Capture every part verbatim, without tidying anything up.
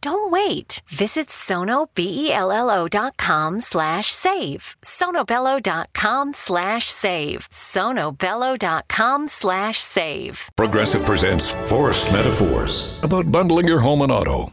Don't wait. Visit sonobello.com slash save. sonobello.com slash save. sonobello.com slash save. Progressive presents Forest Metaphors about bundling your home and auto.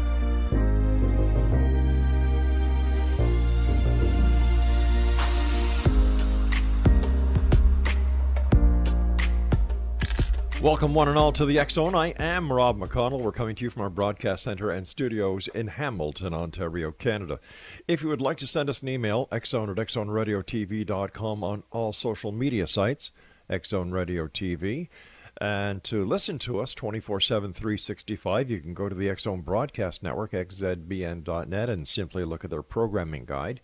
Welcome one and all to the X-Zone. I am Rob McConnell. We're coming to you from our broadcast center and studios in Hamilton, Ontario, Canada. If you would like to send us an email, xzone at xzone radio t v dot com on all social media sites, X-Zone Radio T V. And to listen to us twenty-four seven, three sixty-five, you can go to the X-Zone Broadcast Network, x z b n dot net, and simply look at their programming guide.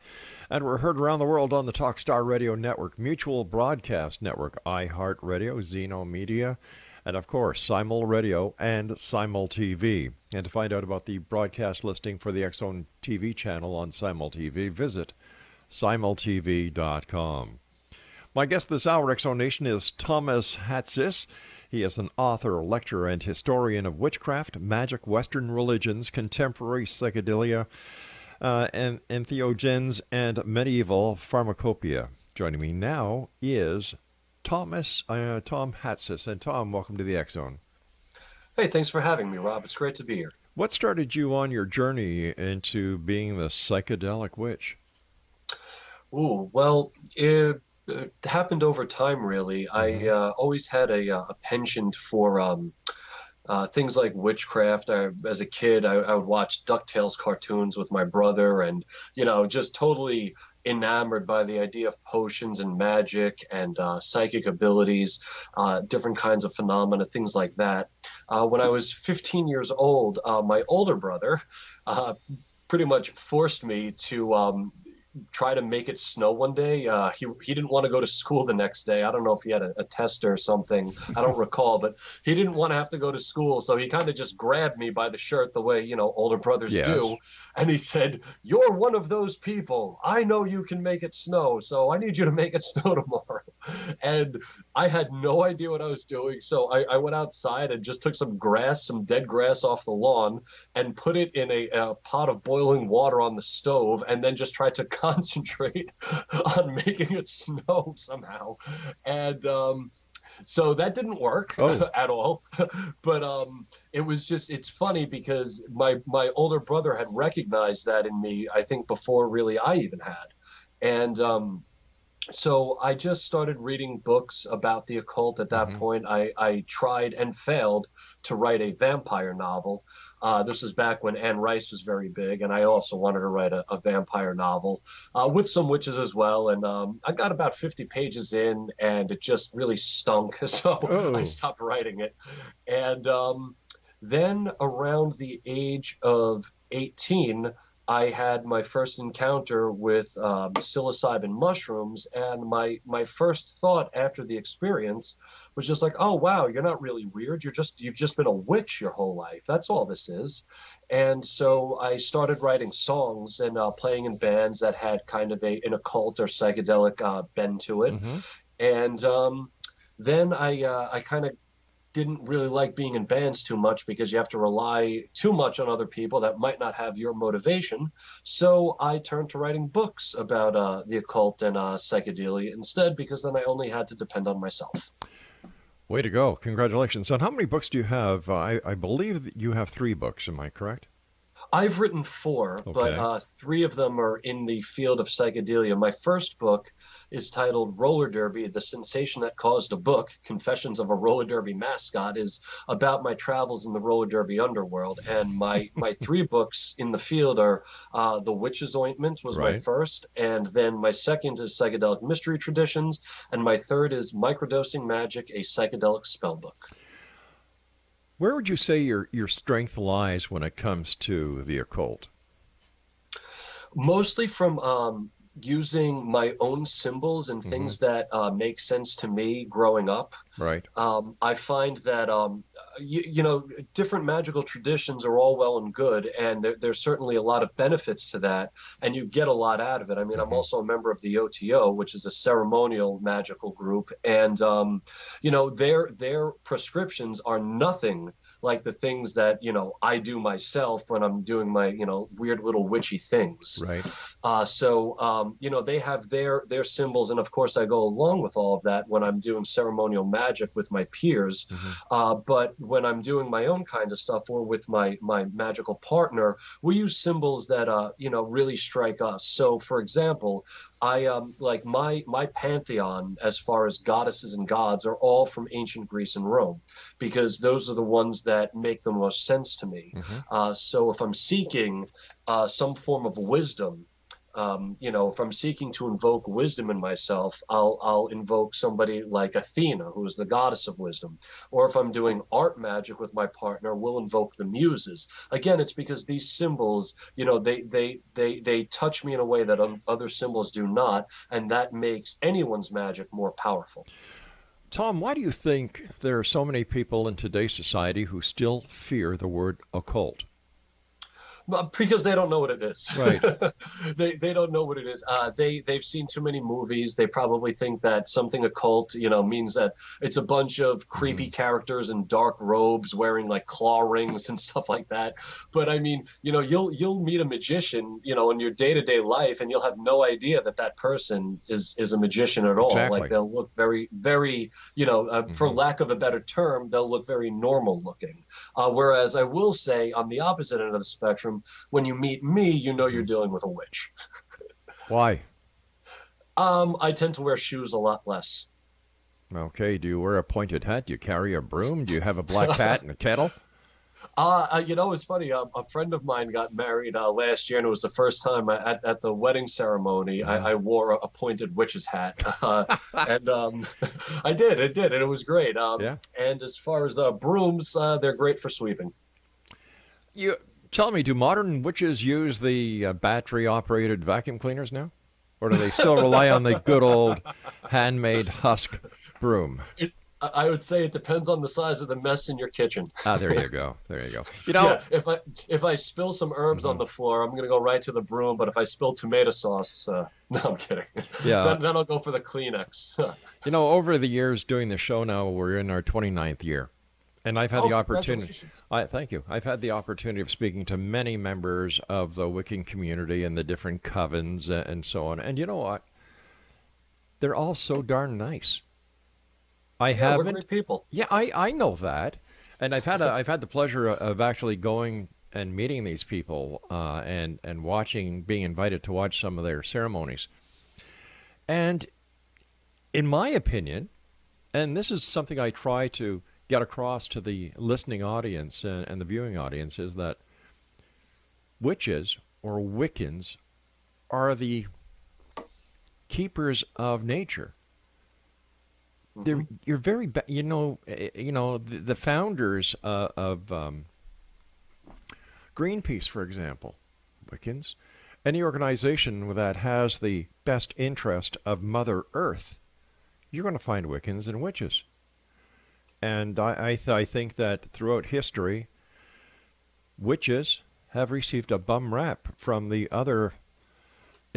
And we're heard around the world on the Talk Star Radio Network, Mutual Broadcast Network, iHeartRadio, Xeno Media, and of course, Simul Radio and Simul T V. And to find out about the broadcast listing for the X-Zone T V channel on Simul T V, visit simul t v dot com. My guest this hour, X-Zone Nation, is Thomas Hatsis. He is an author, lecturer, and historian of witchcraft, magic, Western religions, contemporary psychedelia, uh, and entheogens, and medieval pharmacopoeia. Joining me now is Thomas uh, Tom Hatsis. And Tom, welcome to the X-Zone. Hey, thanks for having me, Rob. It's great to be here. What started you on your journey into being the psychedelic witch? Ooh, well, it... It happened over time, really. I uh, always had a, a penchant for um, uh, things like witchcraft. I, as a kid, I, I would watch DuckTales cartoons with my brother and, you know, just totally enamored by the idea of potions and magic and uh, psychic abilities, uh, different kinds of phenomena, things like that. Uh, when I was fifteen years old, uh, my older brother uh, pretty much forced me to um, – try to make it snow one day. Uh, he he didn't want to go to school the next day. I don't know if he had a, a test or something. I don't recall, but he didn't want to have to go to school. So he kind of just grabbed me by the shirt the way, you know, older brothers yes. do. And he said, "You're one of those people. I know you can make it snow. So I need you to make it snow tomorrow." And I had no idea what I was doing. So I, I went outside and just took some grass, some dead grass off the lawn and put it in a, a pot of boiling water on the stove and then just tried to concentrate on making it snow somehow. And um so that didn't work oh. at all. But um it was just, it's funny because my my older brother had recognized that in me, I think, before really I even had. And um so I just started reading books about the occult at that mm-hmm. point. I, I tried and failed to write a vampire novel. Uh, this was back when Anne Rice was very big, and I also wanted to write a, a vampire novel uh, with some witches as well. And um, I got about fifty pages in, and it just really stunk, so oh. I stopped writing it. And um, then around the age of eighteen, I had my first encounter with um, psilocybin mushrooms, and my, my first thought after the experience was just like, "Oh wow, you're not really weird. You're just you've just been a witch your whole life. That's all this is." And so I started writing songs and uh, playing in bands that had kind of a an occult or psychedelic uh, bend to it. Mm-hmm. And um, then I uh, I kind of didn't really like being in bands too much because you have to rely too much on other people that might not have your motivation. So I turned to writing books about uh, the occult and uh, psychedelia instead, because then I only had to depend on myself. Way to go. Congratulations. And how many books do you have? Uh, I, I believe that you have three books. Am I correct? I've written four, okay. but uh, three of them are in the field of psychedelia. My first book is titled Roller Derby, The Sensation That Caused a Book, Confessions of a Roller Derby Mascot, is about my travels in the roller derby underworld. And my, my three books in the field are uh, The Witch's Ointment was right. my first, and then my second is Psychedelic Mystery Traditions, and my third is Microdosing Magic, a Psychedelic Spellbook. Where would you say your, your strength lies when it comes to the occult? Mostly from um, using my own symbols and things mm-hmm. that uh, make sense to me growing up. Right. Um, I find that, um, you, you know, different magical traditions are all well and good, and there, there's certainly a lot of benefits to that, and you get a lot out of it. I mean, mm-hmm. I'm also a member of the O T O, which is a ceremonial magical group, and, um, you know, their their prescriptions are nothing like the things that, you know, I do myself when I'm doing my, you know, weird little witchy things. Right. Uh, so, um, you know, they have their, their symbols. And of course I go along with all of that when I'm doing ceremonial magic with my peers. Mm-hmm. Uh, but when I'm doing my own kind of stuff or with my, my magical partner, we use symbols that, uh, you know, really strike us. So for example, I, um, like my, my pantheon, as far as goddesses and gods, are all from ancient Greece and Rome, because those are the ones that make the most sense to me. Mm-hmm. Uh, so if I'm seeking uh, some form of wisdom, um, you know, if I'm seeking to invoke wisdom in myself, I'll I'll invoke somebody like Athena, who is the goddess of wisdom. Or if I'm doing art magic with my partner, we'll invoke the muses. Again, it's because these symbols, you know, they they they they touch me in a way that other symbols do not, and that makes anyone's magic more powerful. Tom, why do you think there are so many people in today's society who still fear the word occult? Because they don't know what it is. Right. they they don't know what it is. Uh, they they've seen too many movies. They probably think that something occult, you know, means that it's a bunch of creepy mm. characters in dark robes wearing like claw rings and stuff like that. But I mean, you know, you'll you'll meet a magician, you know, in your day to day life, and you'll have no idea that that person is is a magician at all. Exactly. Like they'll look very very, you know, uh, mm-hmm. for lack of a better term, they'll look very normal looking. Uh, whereas I will say on the opposite end of the spectrum, when you meet me, you know you're dealing with a witch. Why? Um, I tend to wear shoes a lot less. Okay. Do you wear a pointed hat? Do you carry a broom? Do you have a black hat and a kettle? Uh, you know, it's funny. Um, a friend of mine got married uh, last year, and it was the first time I, at, at the wedding ceremony yeah. I, I wore a, a pointed witch's hat. Uh, and um, I did. It did. And it was great. Um, yeah. And as far as uh, brooms, uh, they're great for sweeping. You... Tell me, do modern witches use the uh, battery-operated vacuum cleaners now? Or do they still rely on the good old handmade husk broom? It, I would say it depends on the size of the mess in your kitchen. Ah, there you go. There you go. You know, yeah, if I if I spill some herbs mm-hmm. on the floor, I'm going to go right to the broom. But if I spill tomato sauce, uh, no, I'm kidding. Yeah. Then, then I'll go for the Kleenex. You know, over the years doing the show now, we're in our twenty-ninth year. And I've had oh, the opportunity. I thank you. I've had the opportunity of speaking to many members of the Wiccan community and the different covens and so on. And you know what? They're all so darn nice. I yeah, haven't. We're great people. Yeah, I, I know that, and I've had a, I've had the pleasure of actually going and meeting these people uh, and and watching, being invited to watch some of their ceremonies. And in my opinion, and this is something I try to get across to the listening audience and, and the viewing audience, is that witches or Wiccans are the keepers of nature. Mm-hmm. They're, you're very, ba- you know, you know the, the founders uh, of um, Greenpeace, for example, Wiccans, any organization that has the best interest of Mother Earth, you're going to find Wiccans and witches. And I I, th- I think that throughout history, witches have received a bum rap from the other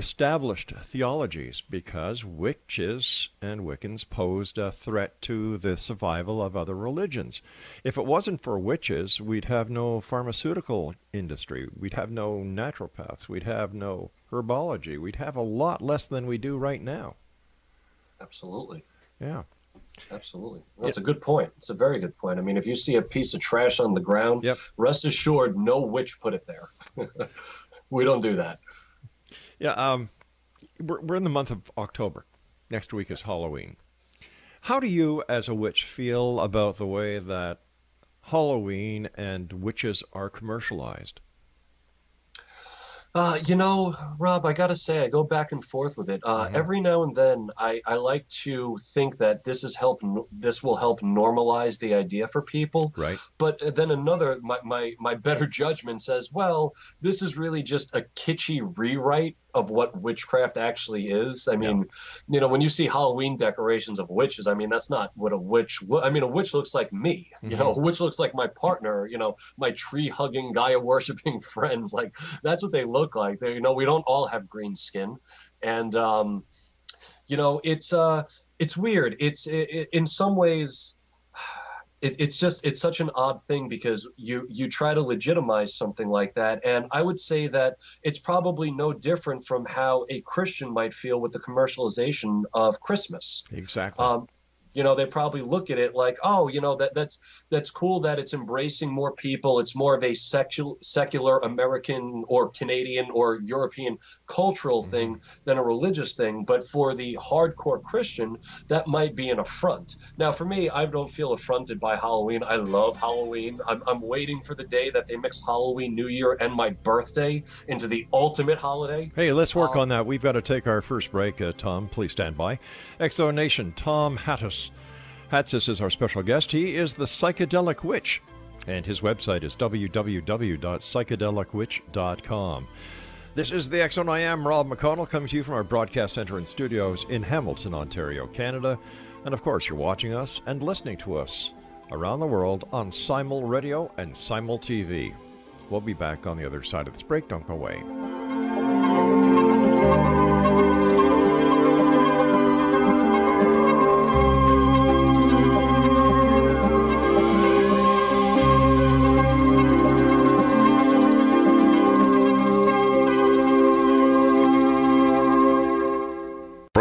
established theologies because witches and Wiccans posed a threat to the survival of other religions. If it wasn't for witches, we'd have no pharmaceutical industry, we'd have no naturopaths, we'd have no herbology, we'd have a lot less than we do right now. Absolutely. Yeah. Absolutely. Well, that's yeah. a good point. It's a very good point. I mean, if you see a piece of trash on the ground, yep. rest assured, no witch put it there. We don't do that. Yeah, um, we're, we're in the month of October. Next week is Halloween. How do you, as a witch, feel about the way that Halloween and witches are commercialized? Uh, you know, Rob, I got to say, I go back and forth with it. Uh, mm-hmm. Every now and then, I, I like to think that this is help. This will help normalize the idea for people. Right. But then another, my, my, my better judgment says, well, this is really just a kitschy rewrite of what witchcraft actually is. I mean, yeah. you know, when you see Halloween decorations of witches, I mean, that's not what a witch, lo- I mean, a witch looks like me, mm-hmm. you know, a witch looks like my partner, you know, my tree hugging, Gaia worshiping friends. Like, that's what they look like. They, you know, we don't all have green skin. And, um, you know, it's, uh, it's weird. It's it, it, in some ways, It, it's just, it's such an odd thing because you, you try to legitimize something like that. And I would say that it's probably no different from how a Christian might feel with the commercialization of Christmas. Exactly. Um, you know, they probably look at it like, oh, you know, that that's, that's cool that it's embracing more people. It's more of a sexual, secular American or Canadian or European cultural mm-hmm. thing than a religious thing. But for the hardcore Christian, that might be an affront. Now, for me, I don't feel affronted by Halloween. I love Halloween. I'm, I'm waiting for the day that they mix Halloween, New Year, and my birthday into the ultimate holiday. Hey, let's work um, on that. We've got to take our first break, uh, Tom. Please stand by. X O Nation, Tom Hattis. Hatsis is our special guest. He is the Psychedelic Witch, and his website is w w w dot psychedelic witch dot com. This is the X-Zone. I am Rob McConnell, coming to you from our broadcast center and studios in Hamilton, Ontario, Canada. And of course, you're watching us and listening to us around the world on Simul Radio and Simul T V. We'll be back on the other side of this break. Don't go away.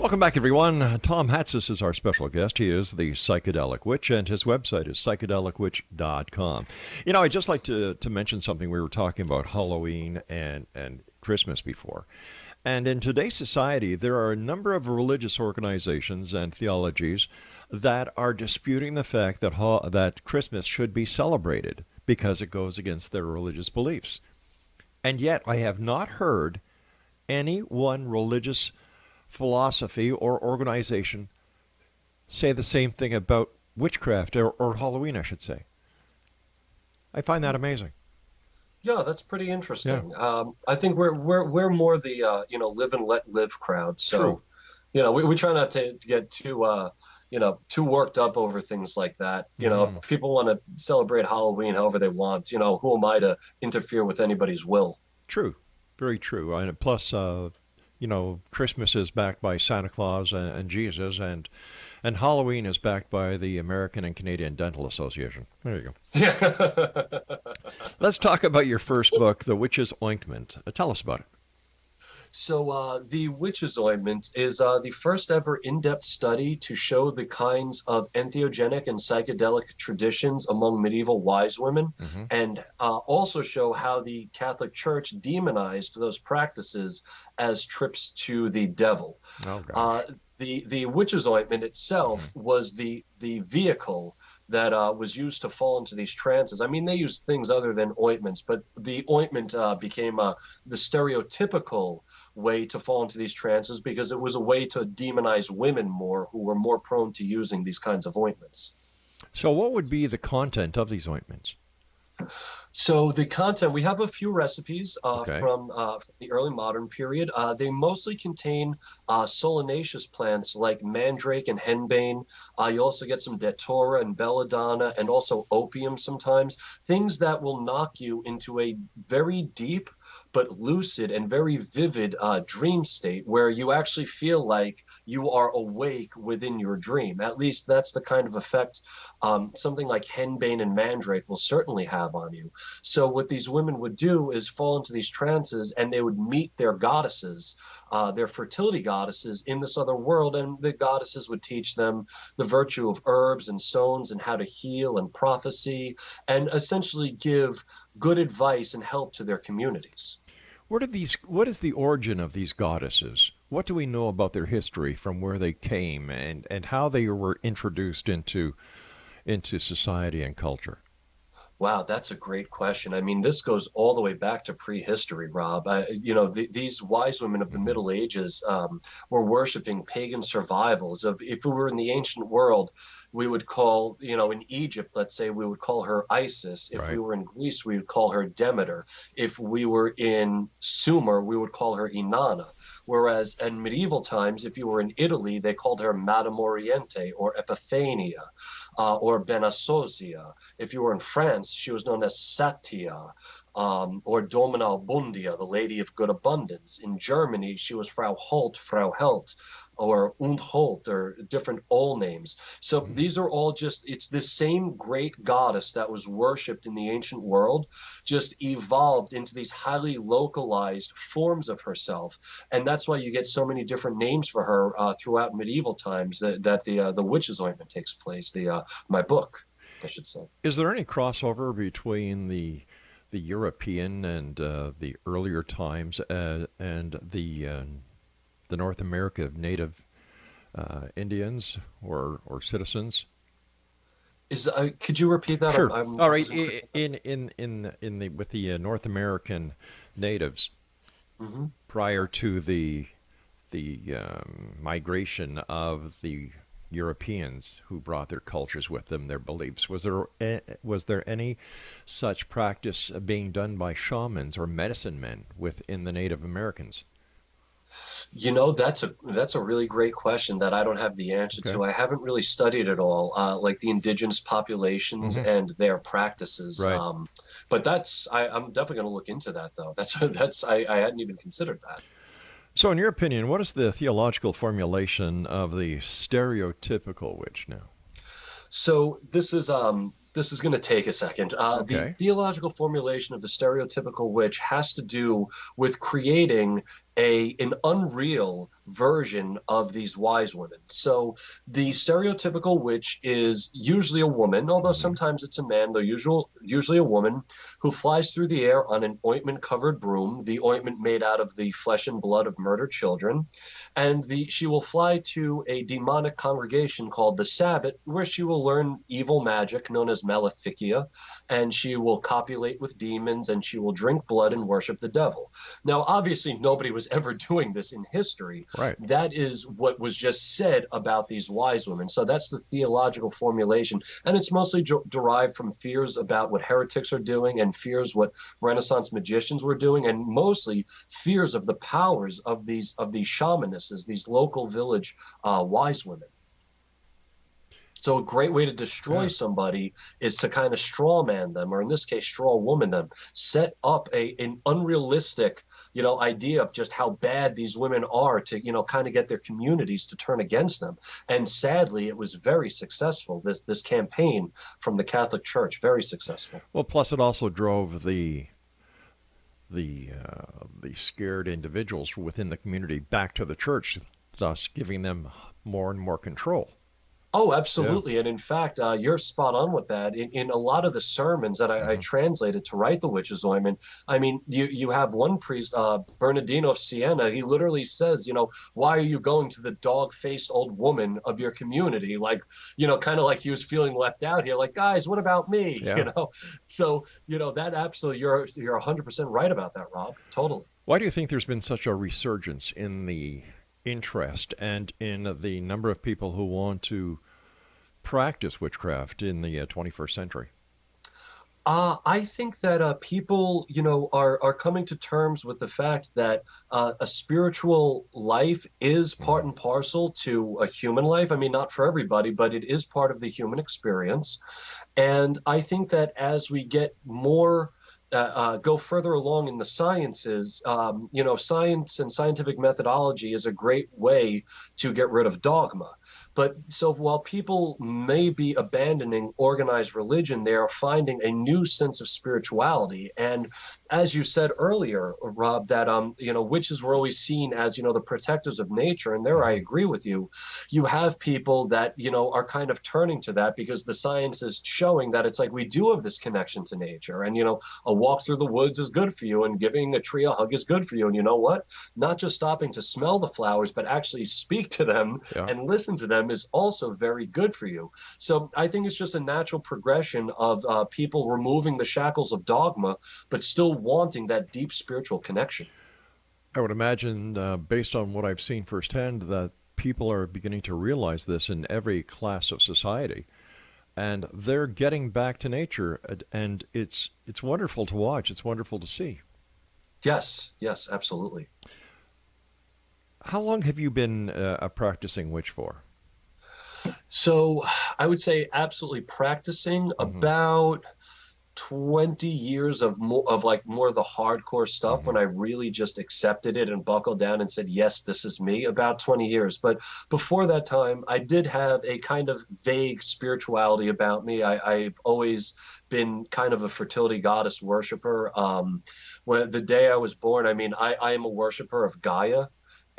Welcome back, everyone. Tom Hatsis is our special guest. He is the Psychedelic Witch, and his website is psychedelic witch dot com. You know, I'd just like to, to mention something. We were talking about Halloween and, and Christmas before. And in today's society, there are a number of religious organizations and theologies that are disputing the fact that ha- that Christmas should be celebrated because it goes against their religious beliefs. And yet, I have not heard any one religious philosophy or organization say the same thing about witchcraft or, or Halloween, I should say. I find that amazing. Yeah, that's pretty interesting. Yeah. Um, I think we're we're we're more the uh, you know, live and let live crowd. So, True. you know, we, we try not to, to get too uh, you know too worked up over things like that. You mm. know, if people want to celebrate Halloween however they want, you know, who am I to interfere with anybody's will? True, very true. And plus, uh, you know, Christmas is backed by Santa Claus and, and Jesus, and and Halloween is backed by the American and Canadian Dental Association. There you go. Let's talk about your first book, The Witch's Ointment. Uh, tell us about it. So uh, The Witch's Ointment is uh, the first ever in-depth study to show the kinds of entheogenic and psychedelic traditions among medieval wise women, mm-hmm. and uh, also show how the Catholic Church demonized those practices as trips to the devil. Oh, gosh. Uh, the, the Witch's Ointment itself mm-hmm. was the, the vehicle that uh, was used to fall into these trances. I mean, they used things other than ointments, but the ointment uh, became uh, the stereotypical way to fall into these trances because it was a way to demonize women more, who were more prone to using these kinds of ointments. So what would be the content of these ointments? So the content, we have a few recipes uh, okay. from, uh, from the early modern period. Uh, they mostly contain uh, solanaceous plants like mandrake and henbane. Uh, you also get some datura and belladonna and also opium sometimes, things that will knock you into a very deep but lucid and very vivid uh, dream state where you actually feel like you are awake within your dream. At least that's the kind of effect um, something like henbane and mandrake will certainly have on you. So what these women would do is fall into these trances, and they would meet their goddesses, uh, their fertility goddesses in this other world, and the goddesses would teach them the virtue of herbs and stones and how to heal and prophecy and essentially give good advice and help to their communities. What are these? What is the origin of these goddesses? What do we know about their history from where they came and, and how they were introduced into into society and culture? Wow, that's a great question. I mean, this goes all the way back to prehistory, Rob. I, you know, the, these wise women of the Middle Ages um, were worshiping pagan survivals. Of, if we were in the ancient world, we would call, you know, in Egypt, let's say, we would call her Isis. If right. we were in Greece, we would call her Demeter. If we were in Sumer, we would call her Inanna. Whereas in medieval times, if you were in Italy, they called her Madame Oriente or Epiphania uh, or Benasozia. If you were in France, she was known as Satia um, or Domina Bundia, the Lady of Good Abundance. In Germany, she was Frau Holt, Frau Holt, or Unholt, or different old names. So mm-hmm. these are all just, it's the same great goddess that was worshipped in the ancient world, just evolved into these highly localized forms of herself. And that's why you get so many different names for her uh, throughout medieval times that, that the uh, the Witch's Ointment takes place, the uh, my book, I should say. Is there any crossover between the the European and uh, the earlier times uh, and the... Uh... the North America of native uh, Indians or, or citizens? Is uh, could you repeat that? Sure. I'm, I'm, All right. In in in in the with the North American natives mm-hmm. prior to the the um, migration of the Europeans who brought their cultures with them, their beliefs. Was there was there any such practice being done by shamans or medicine men within the Native Americans? You know, that's a that's a really great question that I don't have the answer okay. to. I haven't really studied it all, uh, like the indigenous populations mm-hmm. and their practices. Right. Um, but that's I, I'm definitely going to look into that, though. That's that's I, I hadn't even considered that. So in your opinion, what is the theological formulation of the stereotypical witch now? So this is um. This is going to take a second. Uh, okay. The theological formulation of the stereotypical witch has to do with creating a an unreal version of these wise women. So the stereotypical witch is usually a woman, although sometimes it's a man, though usual, usually a woman, who flies through the air on an ointment-covered broom, the ointment made out of the flesh and blood of murdered children. And the she will fly to a demonic congregation called the Sabbat, where she will learn evil magic known as maleficia, and she will copulate with demons, and she will drink blood and worship the devil. Now, obviously, nobody was ever doing this in history. Right. That is what was just said about these wise women. So that's the theological formulation. And it's mostly jo- derived from fears about what heretics are doing and fears what Renaissance magicians were doing, and mostly fears of the powers of these of these shamanesses, these local village uh, wise women. So a great way to destroy yeah. somebody is to kind of straw man them, or in this case, straw woman them, set up a an unrealistic, you know, idea of just how bad these women are to, you know, kind of get their communities to turn against them. And sadly, it was very successful, this this campaign from the Catholic Church, very successful. Well, plus it also drove the the uh, the scared individuals within the community back to the church, thus giving them more and more control. Oh, absolutely. Yeah. And in fact, uh, you're spot on with that. In, in a lot of the sermons that I, mm-hmm. I translated to write The Witch's Ointment, I mean, you, you have one priest, uh, Bernardino of Siena, he literally says, you know, why are you going to the dog-faced old woman of your community? Like, you know, kind of like he was feeling left out here. Like, guys, what about me? Yeah. You know? So, you know, that absolutely, you're, you're one hundred percent right about that, Rob. Totally. Why do you think there's been such a resurgence in the interest and in the number of people who want to practice witchcraft in the uh, twenty-first century? Uh, I think that uh, people, you know, are, are coming to terms with the fact that uh, a spiritual life is part and parcel to a human life. I mean, not for everybody, but it is part of the human experience. And I think that as we get more Uh, uh, go further along in the sciences, um, you know, science and scientific methodology is a great way to get rid of dogma. But so while people may be abandoning organized religion, they are finding a new sense of spirituality. And as you said earlier, Rob, that, um, you know, witches were always seen as, you know, the protectors of nature. And there I agree with you. You have people that, you know, are kind of turning to that because the science is showing that it's like we do have this connection to nature. And, you know, a walk through the woods is good for you, and giving a tree a hug is good for you. And you know what? Not just stopping to smell the flowers, but actually speak to them yeah. and listen to them is also very good for you. So I think it's just a natural progression of uh, people removing the shackles of dogma, but still wanting that deep spiritual connection. I would imagine, uh, based on what I've seen firsthand, that people are beginning to realize this in every class of society, and they're getting back to nature, and it's it's wonderful to watch. It's wonderful to see. Yes, yes, absolutely. How long have you been uh, a practicing witch for? So I would say absolutely practicing mm-hmm. about twenty years of more of like more of the hardcore stuff mm-hmm. when I really just accepted it and buckled down and said, yes, this is me, about twenty years. But before that time, I did have a kind of vague spirituality about me. I, I've always been kind of a fertility goddess worshiper. Um, when the day I was born, I mean, I, I am a worshiper of Gaia.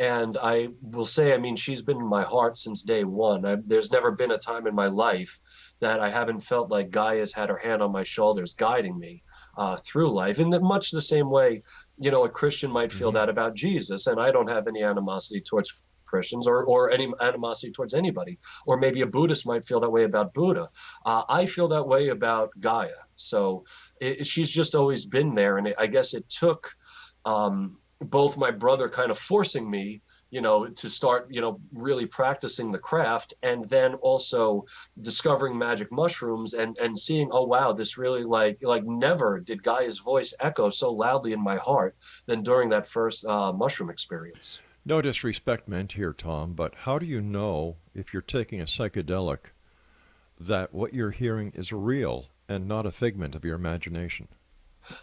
And I will say, I mean, she's been in my heart since day one. I, there's never been a time in my life that I haven't felt like Gaia's had her hand on my shoulders guiding me uh, through life. In the, much the same way, you know, a Christian might feel mm-hmm. that about Jesus. And I don't have any animosity towards Christians or, or any animosity towards anybody. Or maybe a Buddhist might feel that way about Buddha. Uh, I feel that way about Gaia. So it, she's just always been there. And it, I guess it took... Um, both my brother kind of forcing me, you know, to start, you know, really practicing the craft, and then also discovering magic mushrooms and, and seeing, oh, wow, this really like, like never did Gaia's voice echo so loudly in my heart than during that first uh, mushroom experience. No disrespect meant here, Tom, but how do you know if you're taking a psychedelic that what you're hearing is real and not a figment of your imagination?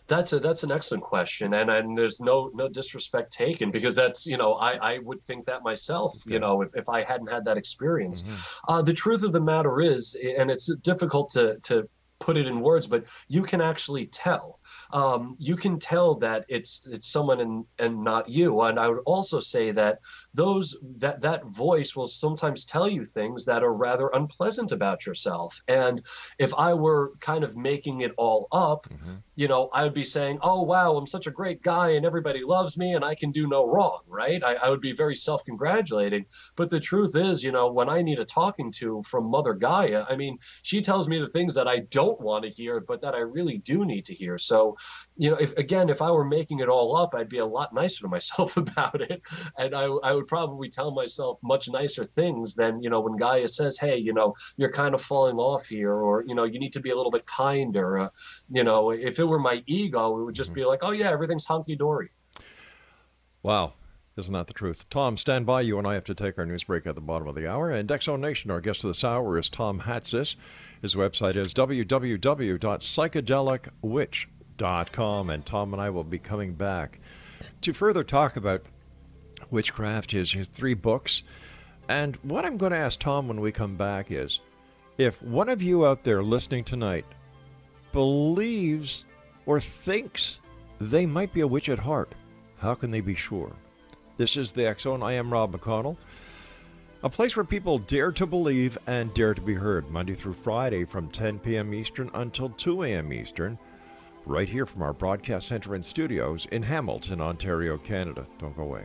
That's a that's an excellent question, and and there's no no disrespect taken, because that's, you know, I, I would think that myself, okay. you know, if, if I hadn't had that experience. Mm-hmm. Uh, the truth of the matter is, and it's difficult to to put it in words, but you can actually tell. Um, you can tell that it's it's someone and and not you. And I would also say that those that that voice will sometimes tell you things that are rather unpleasant about yourself. And if I were kind of making it all up, mm-hmm. you know, I would be saying, "Oh wow, I'm such a great guy, and everybody loves me, and I can do no wrong," right? I, I would be very self-congratulating. But the truth is, you know, when I need a talking to from Mother Gaia, I mean, she tells me the things that I don't want to hear, but that I really do need to hear. So, you know, if again, if I were making it all up, I'd be a lot nicer to myself about it. And I, I would probably tell myself much nicer things than, you know, when Gaia says, hey, you know, you're kind of falling off here, or, you know, you need to be a little bit kinder. Uh, you know, if it were my ego, it would just mm-hmm. be like, oh, yeah, everything's hunky-dory. Wow. Isn't that the truth? Tom, stand by. You and I have to take our news break at the bottom of the hour. And X-Zone Nation, our guest of this hour is Tom Hatsis. His website is w w w dot psychedelic witch dot com. Dot com, and Tom and I will be coming back to further talk about witchcraft, his, his three books. And what I'm going to ask Tom when we come back is, if one of you out there listening tonight believes or thinks They might be a witch at heart. How can they be sure? This is the X-Zone. I am Rob McConnell. A place where people dare to believe and dare to be heard, Monday through Friday from ten p.m. Eastern until two a.m. Eastern, right here from our broadcast center and studios in Hamilton, Ontario, Canada. Don't go away.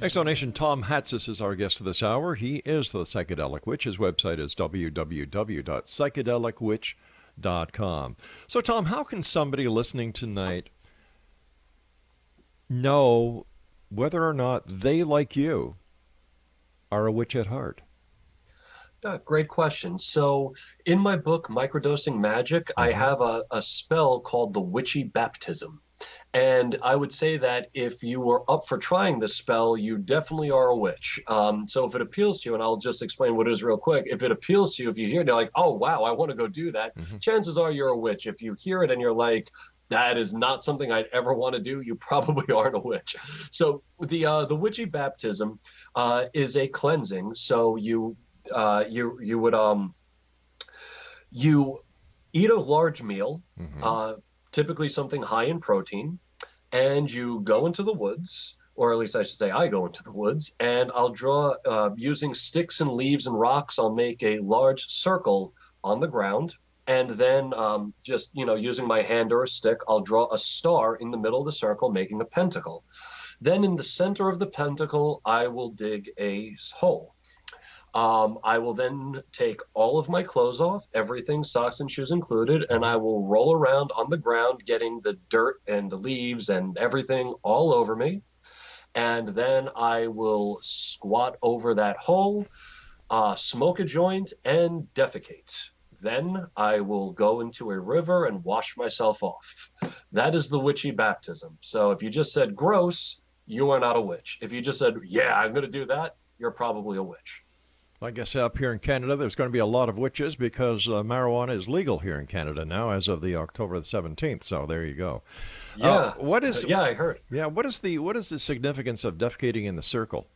X-Zone Nation, Tom Hatsis is our guest this hour. He is the Psychedelic Witch. His website is w w w dot psychedelic witch dot com. .com. So, Tom, how can somebody listening tonight know whether or not they, like you, are a witch at heart? Yeah, great question. So in my book, Microdosing Magic, mm-hmm. I have a, a spell called the Witchy Baptism. And I would say that if you were up for trying this spell, you definitely are a witch. Um, so if it appeals to you, and I'll just explain what it is real quick. If it appeals to you, if you hear it, you're like, oh, wow, I want to go do that. Mm-hmm. Chances are you're a witch. If you hear it and you're like, that is not something I'd ever want to do, you probably aren't a witch. So the uh, the witchy baptism uh, is a cleansing. So you uh, you you would um you eat a large meal. Mm-hmm. Uh, typically something high in protein, and you go into the woods, or at least I should say I go into the woods, and I'll draw, uh, using sticks and leaves and rocks, I'll make a large circle on the ground, and then um, just, you know, using my hand or a stick, I'll draw a star in the middle of the circle, making a pentacle. Then in the center of the pentacle, I will dig a hole. Um, I will then take all of my clothes off, everything, socks and shoes included, and I will roll around on the ground getting the dirt and the leaves and everything all over me. And then I will squat over that hole, uh, smoke a joint, and defecate. Then I will go into a river and wash myself off. That is the witchy baptism. So if you just said gross, you are not a witch. If you just said, yeah, I'm going to do that, you're probably a witch. I guess up here in Canada, there's going to be a lot of witches because uh, marijuana is legal here in Canada now as of the October the seventeenth. So there you go. Yeah. Uh, what is? Uh, yeah, I heard. Yeah. What is the what is the significance of defecating in the circle,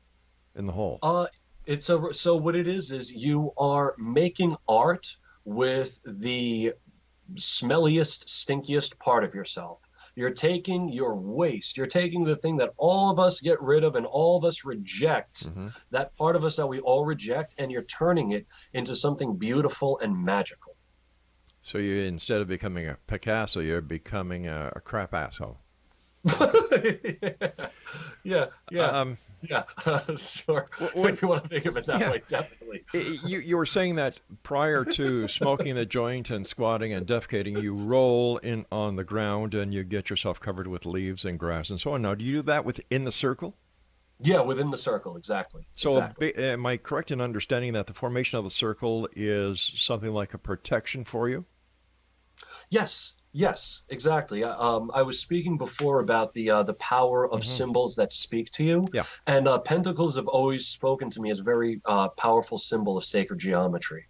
in the hole? Uh, it's a so what it is is you are making art with the smelliest, stinkiest part of yourself. You're taking your waste. You're taking the thing that all of us get rid of and all of us reject, mm-hmm. that part of us that we all reject, and you're turning it into something beautiful and magical. So you, instead of becoming a Picasso, you're becoming a, a crap asshole. yeah, yeah, um, yeah, sure. What, if you want to think of it that yeah. way, definitely. you you were saying that prior to smoking the joint and squatting and defecating, you roll in on the ground and you get yourself covered with leaves and grass and so on. Now, do you do that within the circle? Yeah, within the circle, exactly. So, exactly. A, am I correct in understanding that the formation of the circle is something like a protection for you? Yes. Yes, exactly. Um, I was speaking before about the uh, the power of mm-hmm. symbols that speak to you. Yeah. And uh, pentacles have always spoken to me as a very uh, powerful symbol of sacred geometry.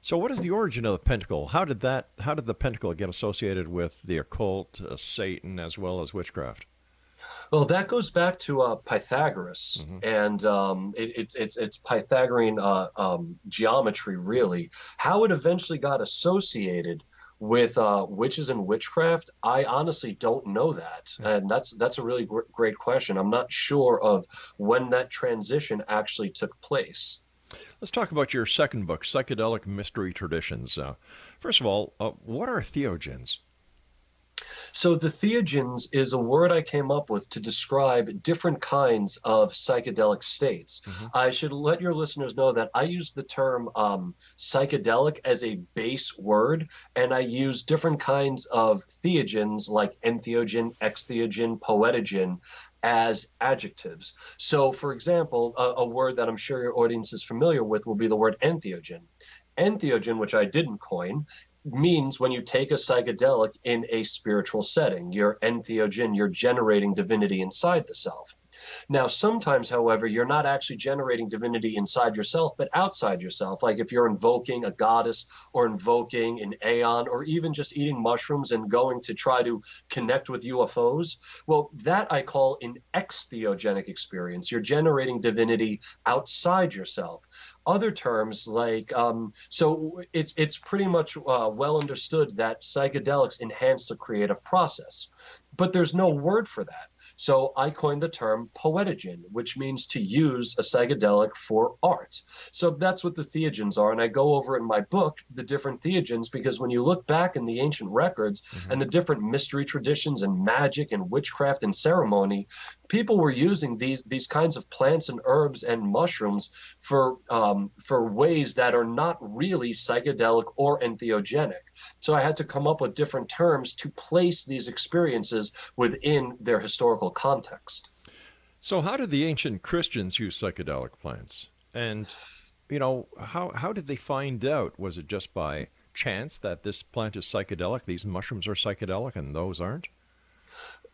So what is the origin of the pentacle? How did that? How did the pentacle get associated with the occult, uh, Satan, as well as witchcraft? Well, that goes back to uh, Pythagoras, mm-hmm. and um, it, it's it's it's Pythagorean uh, um, geometry, really. How it eventually got associated with uh, witches and witchcraft, I honestly don't know that, and that's that's a really gr- great question. I'm not sure of when that transition actually took place. Let's talk about your second book, Psychedelic Mystery Traditions. Uh, first of all, uh, what are theogens? So the theogens is a word I came up with to describe different kinds of psychedelic states. Mm-hmm. I should let your listeners know that I use the term um, psychedelic as a base word, and I use different kinds of theogens like entheogen, extheogen, poetogen, as adjectives. So, for example, a, a word that I'm sure your audience is familiar with will be the word entheogen. Entheogen, which I didn't coin, means when you take a psychedelic in a spiritual setting, you're entheogen, you're generating divinity inside the self. Now, sometimes, however, you're not actually generating divinity inside yourself, but outside yourself. Like if you're invoking a goddess or invoking an aeon or even just eating mushrooms and going to try to connect with U F Os. Well, that I call an extheogenic experience. You're generating divinity outside yourself. Other terms like, um, so it's it's pretty much uh, well understood that psychedelics enhance the creative process, but there's no word for that. So I coined the term poetogen, which means to use a psychedelic for art. So that's what the theogens are. And I go over in my book the different theogens, because when you look back in the ancient records mm-hmm. and the different mystery traditions and magic and witchcraft and ceremony, people were using these these kinds of plants and herbs and mushrooms for um, for ways that are not really psychedelic or entheogenic. So I had to come up with different terms to place these experiences within their historical context. So how did the ancient Christians use psychedelic plants? And, you know, how, how did they find out? Was it just by chance that this plant is psychedelic, these mushrooms are psychedelic and those aren't?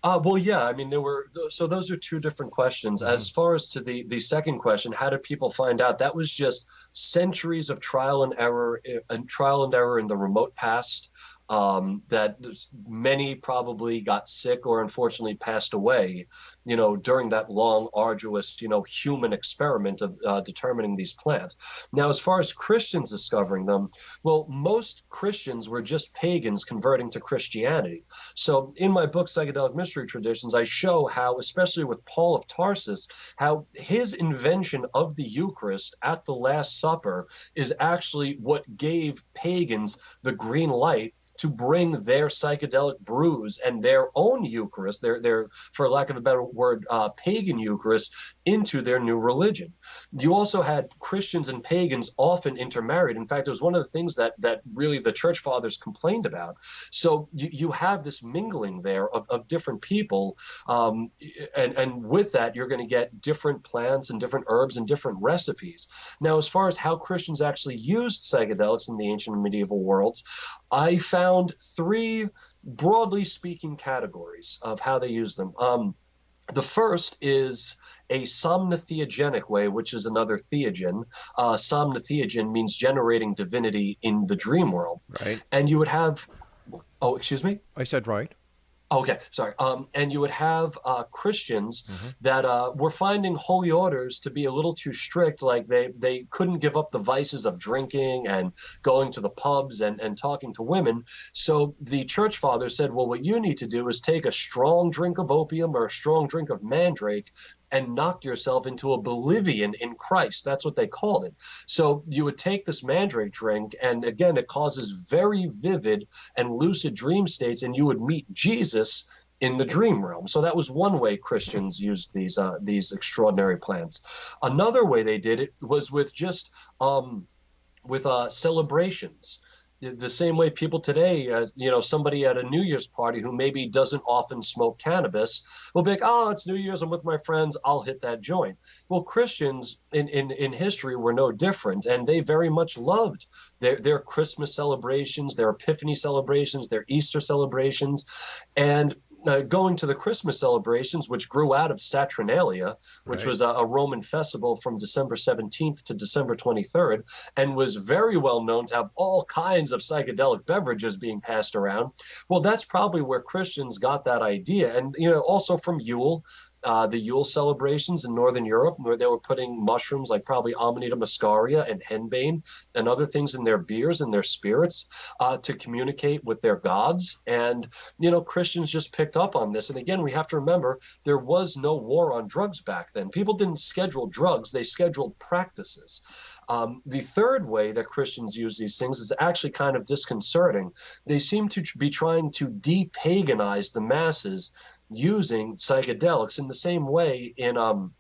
Uh, well, yeah, I mean, there were, so those are two different questions. As far as to the, the second question, how did people find out? That was just centuries of trial and error and trial and error in the remote past. Um, that many probably got sick or unfortunately passed away, you know, during that long, arduous, you know, human experiment of uh, determining these plants. Now, as far as Christians discovering them, well, most Christians were just pagans converting to Christianity. So in my book, Psychedelic Mystery Traditions, I show how, especially with Paul of Tarsus, how his invention of the Eucharist at the Last Supper is actually what gave pagans the green light to bring their psychedelic brews and their own Eucharist, their, their for lack of a better word, uh, pagan Eucharist, into their new religion. You also had Christians and pagans often intermarried. In fact, it was one of the things that that really the church fathers complained about. So you, you have this mingling there of, of different people, um, and, and with that, you're going to get different plants and different herbs and different recipes. Now, as far as how Christians actually used psychedelics in the ancient and medieval worlds, I found Found three, broadly speaking, categories of how they use them. Um, the first is a somnotheogenic way, which is another theogen. Uh, somnotheogen means generating divinity in the dream world. Right. And you would have, oh, excuse me? I said right. Okay, sorry. Um, and you would have uh, Christians mm-hmm. that uh, were finding holy orders to be a little too strict, like they, they couldn't give up the vices of drinking and going to the pubs and, and talking to women. So the church father said, well, what you need to do is take a strong drink of opium or a strong drink of mandrake and knock yourself into oblivion in Christ. That's what they called it. So you would take this mandrake drink, and again, it causes very vivid and lucid dream states, and you would meet Jesus in the dream realm. So that was one way Christians used these uh, these extraordinary plants. Another way they did it was with just um, with uh, celebrations. The same way people today, uh, you know, somebody at a New Year's party who maybe doesn't often smoke cannabis will be like, oh, it's New Year's, I'm with my friends, I'll hit that joint. Well, Christians in, in, in history were no different, and they very much loved their, their Christmas celebrations, their Epiphany celebrations, their Easter celebrations, and Uh, going to the Christmas celebrations, which grew out of Saturnalia, which right. was a, a Roman festival from December seventeenth to December twenty-third, and was very well known to have all kinds of psychedelic beverages being passed around. Well, that's probably where Christians got that idea. And, you know, also from Yule, Uh, the Yule celebrations in Northern Europe, where they were putting mushrooms like probably Amanita muscaria and henbane and other things in their beers and their spirits uh, to communicate with their gods. And, you know, Christians just picked up on this. And again, we have to remember there was no war on drugs back then. People didn't schedule drugs. They scheduled practices. Um, the third way that Christians use these things is actually kind of disconcerting. They seem to be trying to de-paganize the masses using psychedelics in the same way in um,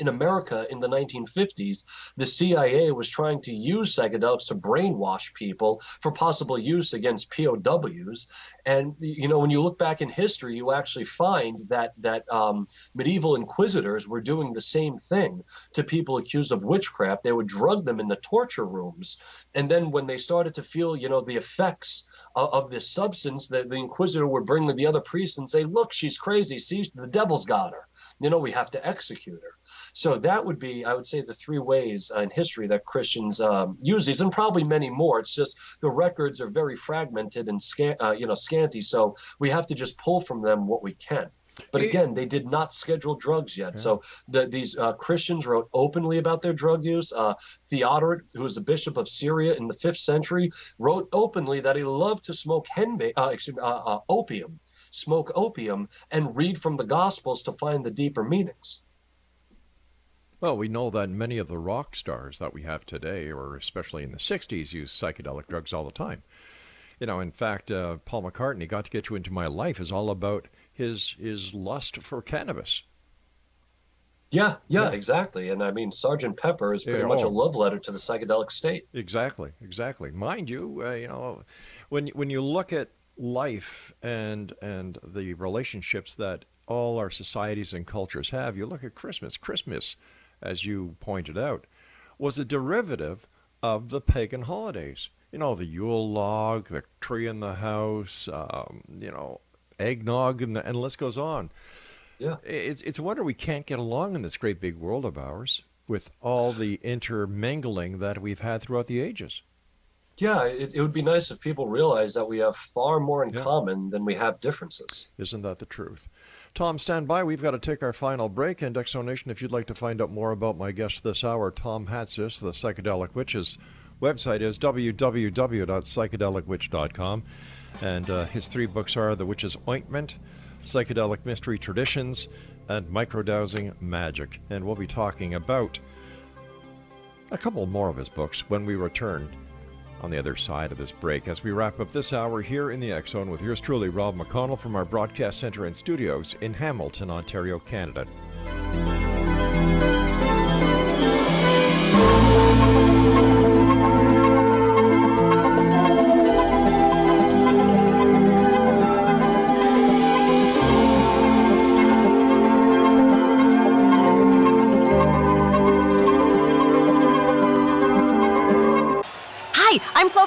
in America in the nineteen fifties, the C I A was trying to use psychedelics to brainwash people for possible use against P O Ws. And, you know, when you look back in history, you actually find that that um, medieval inquisitors were doing the same thing to people accused of witchcraft. They would drug them in the torture rooms. And then when they started to feel, you know, the effects of, of this substance, the, the inquisitor would bring the other priest and say, look, she's crazy. See, the devil's got her. You know, we have to execute her. So that would be, I would say, the three ways in history that Christians um, use these, and probably many more. It's just the records are very fragmented and sca- uh, you know, scanty, so we have to just pull from them what we can. But again, they did not schedule drugs yet. Yeah. So the, these uh, Christians wrote openly about their drug use. Uh, Theodoret, who was the bishop of Syria in the fifth century, wrote openly that he loved to smoke henbane, uh, excuse me, uh, uh, opium. smoke opium, and read from the Gospels to find the deeper meanings. Well, we know that many of the rock stars that we have today, or especially in the sixties, used psychedelic drugs all the time. You know, in fact, uh, Paul McCartney, Got to Get You Into My Life, is all about his his lust for cannabis. Yeah, yeah, yeah. Exactly. And I mean, Sergeant Pepper is pretty yeah, much oh. a love letter to the psychedelic state. Exactly, exactly. Mind you, uh, you know, when when you look at life and and the relationships that all our societies and cultures have, you look at Christmas. Christmas, as you pointed out, was a derivative of the pagan holidays. You know, the Yule log, the tree in the house, um, you know, eggnog, and the, and the list goes on. Yeah, it's it's a wonder we can't get along in this great big world of ours with all the intermingling that we've had throughout the ages. Yeah, it, it would be nice if people realize that we have far more in yeah. common than we have differences. Isn't that the truth? Tom, stand by. We've got to take our final break. And X-Zone Nation, if you'd like to find out more about my guest this hour, Tom Hatsis, the Psychedelic Witch, his website is w w w dot psychedelic witch dot com. And uh, his three books are The Witch's Ointment, Psychedelic Mystery Traditions, and Microdosing Magic. And we'll be talking about a couple more of his books when we return on the other side of this break, as we wrap up this hour here in the X-Zone with yours truly, Rob McConnell, from our broadcast center and studios in Hamilton, Ontario, Canada. I'm Flo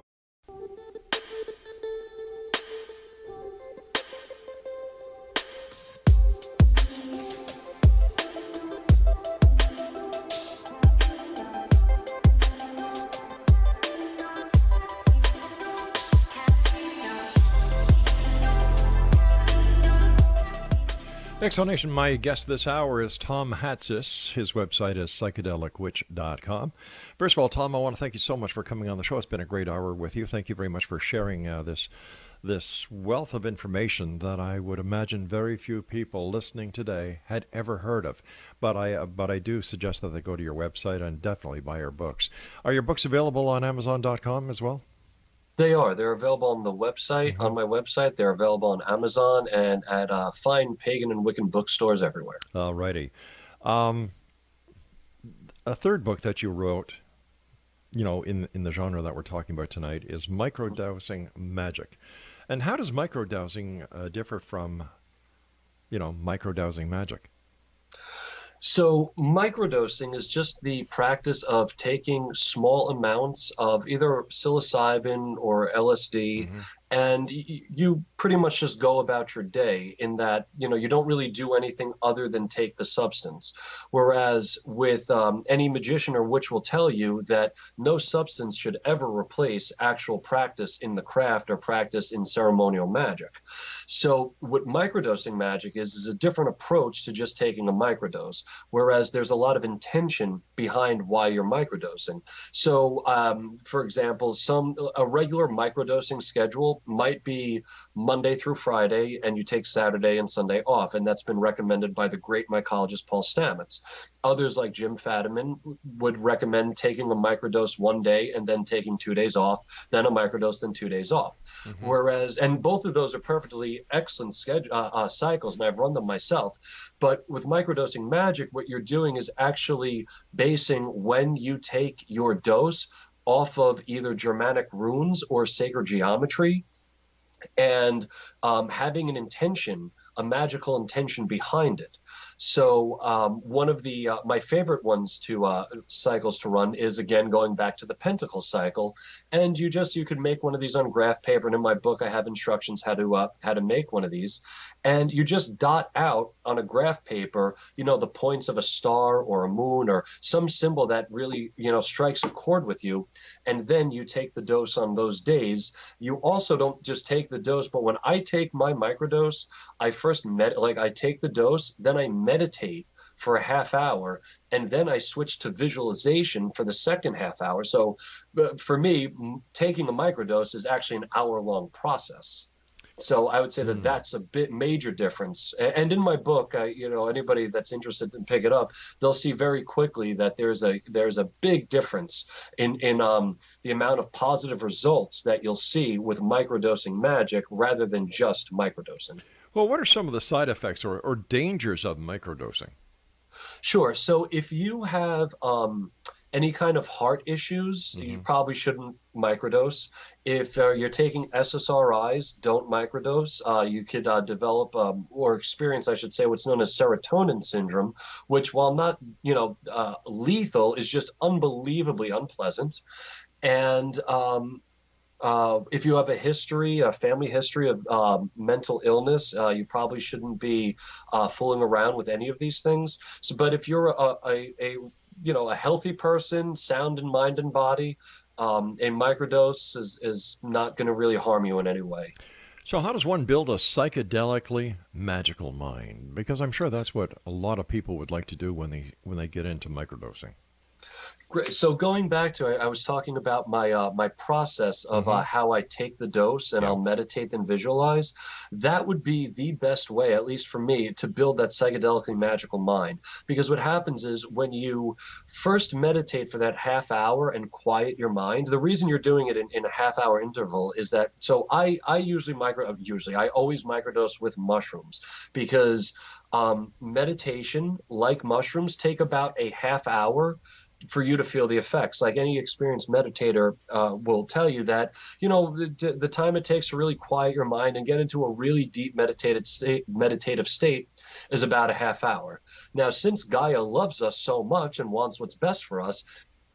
X-Zone Nation, my guest this hour is Tom Hatsis. His website is psychedelic witch dot com. First of all, Tom, I want to thank you so much for coming on the show. It's been a great hour with you. Thank you very much for sharing uh, this this wealth of information that I would imagine very few people listening today had ever heard of. But I uh, but I do suggest that they go to your website and definitely buy your books. Are your books available on amazon dot com as well? They are. They're available on the website, mm-hmm. on my website. They're available on Amazon and at uh, fine pagan and Wiccan bookstores everywhere. All righty. Um, a third book that you wrote, you know, in in the genre that we're talking about tonight, is Microdosing Magic. And how does microdosing uh, differ from, you know, microdosing magic? So microdosing is just the practice of taking small amounts of either psilocybin or L S D mm-hmm. And y- you pretty much just go about your day in that, you know, you don't really do anything other than take the substance. Whereas with um, any magician or witch will tell you that no substance should ever replace actual practice in the craft or practice in ceremonial magic. So what microdosing magic is, is a different approach to just taking a microdose, whereas there's a lot of intention behind why you're microdosing. So, um, for example, some a regular microdosing schedule might be Monday through Friday, and you take Saturday and Sunday off, and that's been recommended by the great mycologist Paul Stamets. Others like Jim Fadiman would recommend taking a microdose one day and then taking two days off, then a microdose, then two days off. Mm-hmm. Whereas, and both of those are perfectly excellent schedule, uh, uh, cycles, and I've run them myself. But with microdosing magic, what you're doing is actually basing when you take your dose off of either Germanic runes or sacred geometry, and um, having an intention, a magical intention behind it. So um, one of the uh, my favorite ones to uh, cycles to run is, again, going back to the pentacle cycle. And you just you could make one of these on graph paper, and in my book I have instructions how to uh, how to make one of these. And you just dot out on a graph paper, you know, the points of a star or a moon or some symbol that really, you know, strikes a chord with you. And then you take the dose on those days. You also don't just take the dose, but when I take my microdose, I first med like I take the dose, then I med- meditate for a half hour, and then I switch to visualization for the second half hour. So for me, m- taking a microdose is actually an hour-long process. So I would say that mm. that's a bit major difference. And in my book, I, you know, anybody that's interested in pick it up, they'll see very quickly that there's a there's a big difference in in um, the amount of positive results that you'll see with microdosing magic rather than just microdosing. Well, what are some of the side effects or, or dangers of microdosing? Sure. So if you have um, any kind of heart issues, mm-hmm. you probably shouldn't microdose. If uh, you're taking S S R Is, don't microdose. Uh, you could uh, develop um, or experience, I should say, what's known as serotonin syndrome, which, while not, you know, uh, lethal, is just unbelievably unpleasant. And um Uh, if you have a history, a family history of uh, mental illness, uh, you probably shouldn't be uh, fooling around with any of these things. So, but if you're a, a, a you know a healthy person, sound in mind and body, um, a microdose is is not going to really harm you in any way. So how does one build a psychedelically magical mind? Because I'm sure that's what a lot of people would like to do when they when they get into microdosing. So going back to, I was talking about my uh, my process of mm-hmm. uh, how I take the dose and yeah. I'll meditate and visualize. That would be the best way, at least for me, to build that psychedelically magical mind. Because what happens is when you first meditate for that half hour and quiet your mind, the reason you're doing it in, in a half hour interval is that, so I, I usually micro, usually, I always microdose with mushrooms because um, meditation, like mushrooms, take about a half hour for you to feel the effects. Like any experienced meditator uh, will tell you that, you know, the, the time it takes to really quiet your mind and get into a really deep meditated state, meditative state is about a half hour. Now, since Gaia loves us so much and wants what's best for us,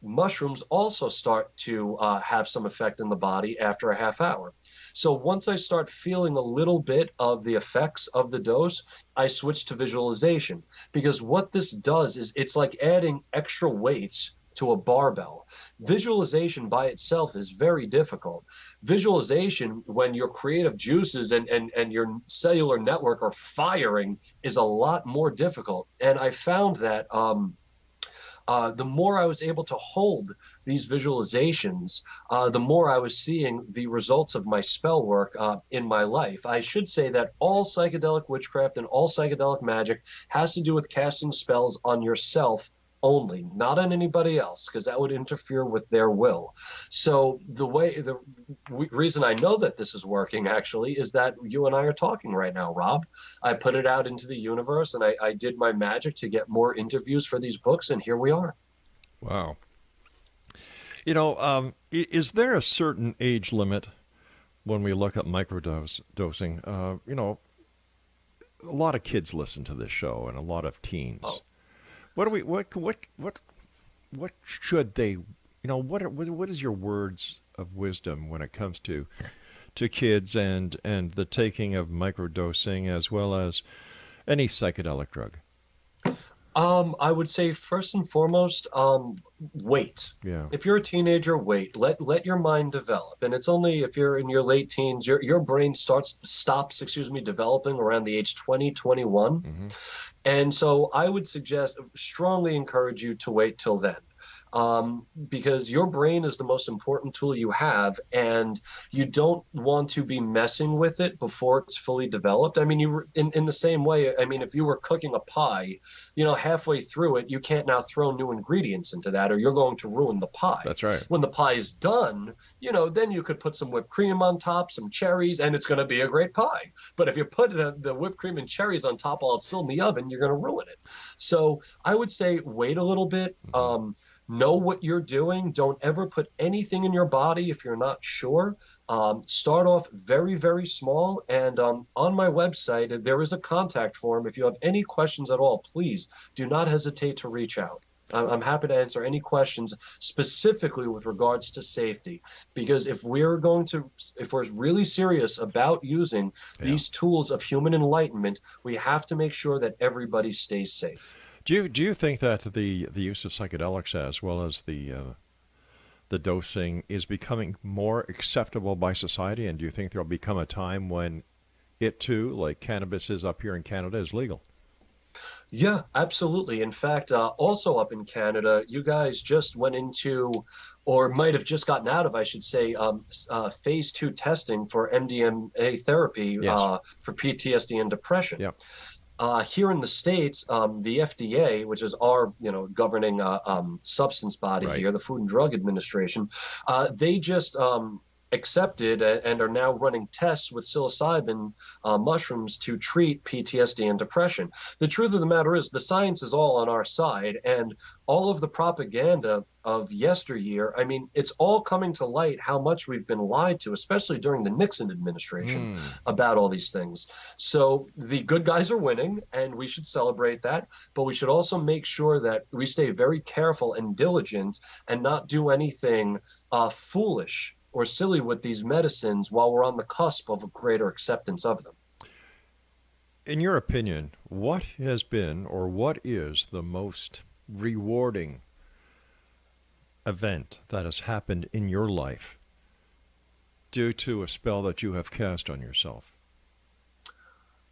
mushrooms also start to uh, have some effect in the body after a half hour. So once I start feeling a little bit of the effects of the dose, I switch to visualization, because what this does is it's like adding extra weights to a barbell. Visualization by itself is very difficult. Visualization, when your creative juices and, and, and your cellular network are firing, is a lot more difficult. And I found that um, Uh, the more I was able to hold these visualizations, uh, the more I was seeing the results of my spell work uh, in my life. I should say that all psychedelic witchcraft and all psychedelic magic has to do with casting spells on yourself only, not on anybody else, because that would interfere with their will. So the way, the w- reason I know that this is working actually is that you and I are talking right now, Rob. I put it out into the universe, and I, I did my magic to get more interviews for these books, and here we are. Wow. You know, um, is there a certain age limit when we look at microdose dosing? Uh, you know, a lot of kids listen to this show, and a lot of teens. Oh. What do we? What? What? What? What should they? You know, what? What is your words of wisdom when it comes to to kids and, and the taking of microdosing as well as any psychedelic drug? Um, I would say first and foremost, um, wait. Yeah. If you're a teenager, wait. Let let your mind develop. And it's only if you're in your late teens, your your brain starts stops, excuse me, developing around the age twenty, twenty-one. Mm-hmm. And so I would suggest, strongly encourage you to wait till then. Um, because your brain is the most important tool you have, and you don't want to be messing with it before it's fully developed. I mean, you in, in the same way, I mean, if you were cooking a pie, you know, halfway through it, you can't now throw new ingredients into that or you're going to ruin the pie. That's right. When the pie is done, you know, then you could put some whipped cream on top, some cherries, and it's going to be a great pie. But if you put the, the whipped cream and cherries on top while it's still in the oven, you're going to ruin it. So I would say wait a little bit. Mm-hmm. Um, Know what you're doing. Don't ever put anything in your body if you're not sure. Um, start off very, very small. And um, on my website, there is a contact form. If you have any questions at all, please do not hesitate to reach out. I'm happy to answer any questions specifically with regards to safety, because if we're going to, if we're really serious about using yeah. these tools of human enlightenment, we have to make sure that everybody stays safe. Do you, do you think that the, the use of psychedelics as well as the uh, the dosing is becoming more acceptable by society? And do you think there will become a time when it too, like cannabis is up here in Canada, is legal? Yeah, absolutely. In fact, uh, also up in Canada, you guys just went into, or might have just gotten out of, I should say, um, uh, phase two testing for M D M A therapy yes. uh, for P T S D and depression. Yeah. Uh, here in the States, um, the F D A, which is our, you know, governing uh, um, substance body right. here, the Food and Drug Administration, uh, they just um, accepted and are now running tests with psilocybin uh, mushrooms to treat P T S D and depression. The truth of the matter is the science is all on our side, and all of the propaganda of yesteryear, I mean, it's all coming to light how much we've been lied to, especially during the Nixon administration mm. about all these things. So the good guys are winning, and we should celebrate that, but we should also make sure that we stay very careful and diligent and not do anything uh, foolish or silly with these medicines while we're on the cusp of a greater acceptance of them. In your opinion, what has been or what is the most rewarding event that has happened in your life due to a spell that you have cast on yourself?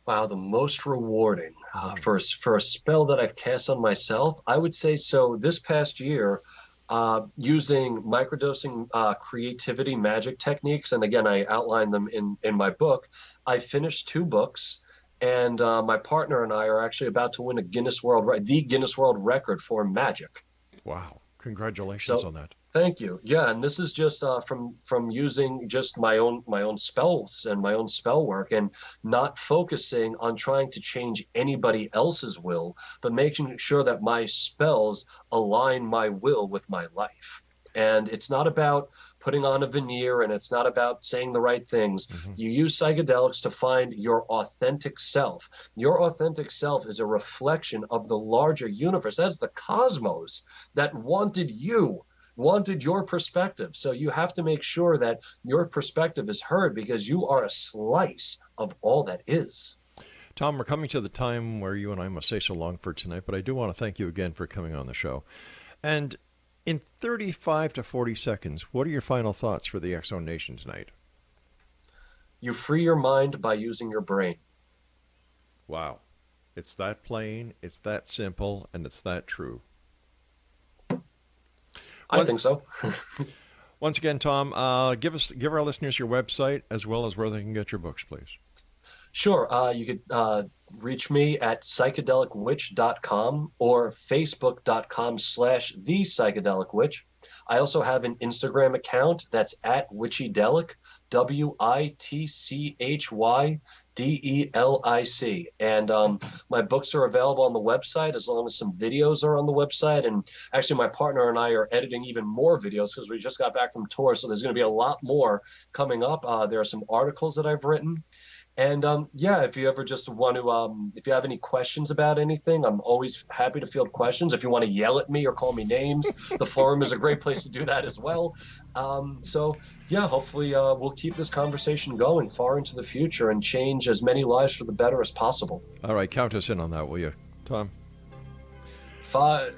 Wow, the most rewarding uh, for, for a spell that I've cast on myself, I would say so this past year, Uh, using microdosing uh, creativity magic techniques, and again, I outline them in, in my book. I finished two books, and uh, my partner and I are actually about to win a Guinness World the Guinness World Record for magic. Wow! Congratulations so, on that. Thank you. Yeah, and this is just uh, from from using just my own my own spells and my own spell work, and not focusing on trying to change anybody else's will, but making sure that my spells align my will with my life. And it's not about putting on a veneer, and it's not about saying the right things. Mm-hmm. You use psychedelics to find your authentic self. Your authentic self is a reflection of the larger universe. That's the cosmos that wanted you. wanted your perspective. So you have to make sure that your perspective is heard, because you are a slice of all that is. Tom, we're coming to the time where you and I must say so long for tonight, but I do want to thank you again for coming on the show. And in thirty-five to forty seconds, what are your final thoughts for the X-Zone Nation tonight? You free your mind by using your brain. Wow. It's that plain, it's that simple, and it's that true. I think so. Once again, Tom, uh, give us, give our listeners your website as well as where they can get your books, please. Sure. Uh, you could uh, reach me at psychedelic witch dot com or facebook dot com slash the psychedelic witch. I also have an Instagram account that's at witchydelic, W I T C H Y D E L I C. And um, my books are available on the website, as long as some videos are on the website. And actually, my partner and I are editing even more videos because we just got back from tour. So there's going to be a lot more coming up. Uh, there are some articles that I've written. And um, yeah, if you ever just want to, um, if you have any questions about anything, I'm always happy to field questions. If you want to yell at me or call me names, the forum is a great place to do that as well. Um, so yeah, hopefully uh, we'll keep this conversation going far into the future and change as many lives for the better as possible. All right, count us in on that, will you, Tom? Five.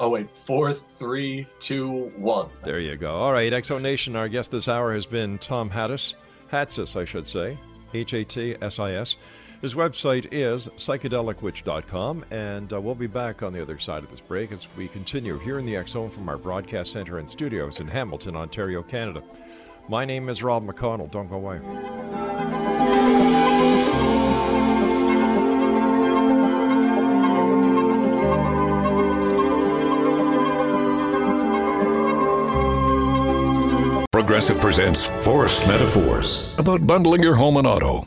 Oh, wait, four, three, two, one. There you go. All right, X O Nation, our guest this hour has been Tom Hattis, Hatsis, I should say. H A T S I S. His website is psychedelic witch dot com, and uh, we'll be back on the other side of this break as we continue here in the X-Zone from our broadcast center and studios in Hamilton, Ontario, Canada. My name is Rob McConnell. Don't go away. Progressive presents Forest Metaphors about bundling your home and auto.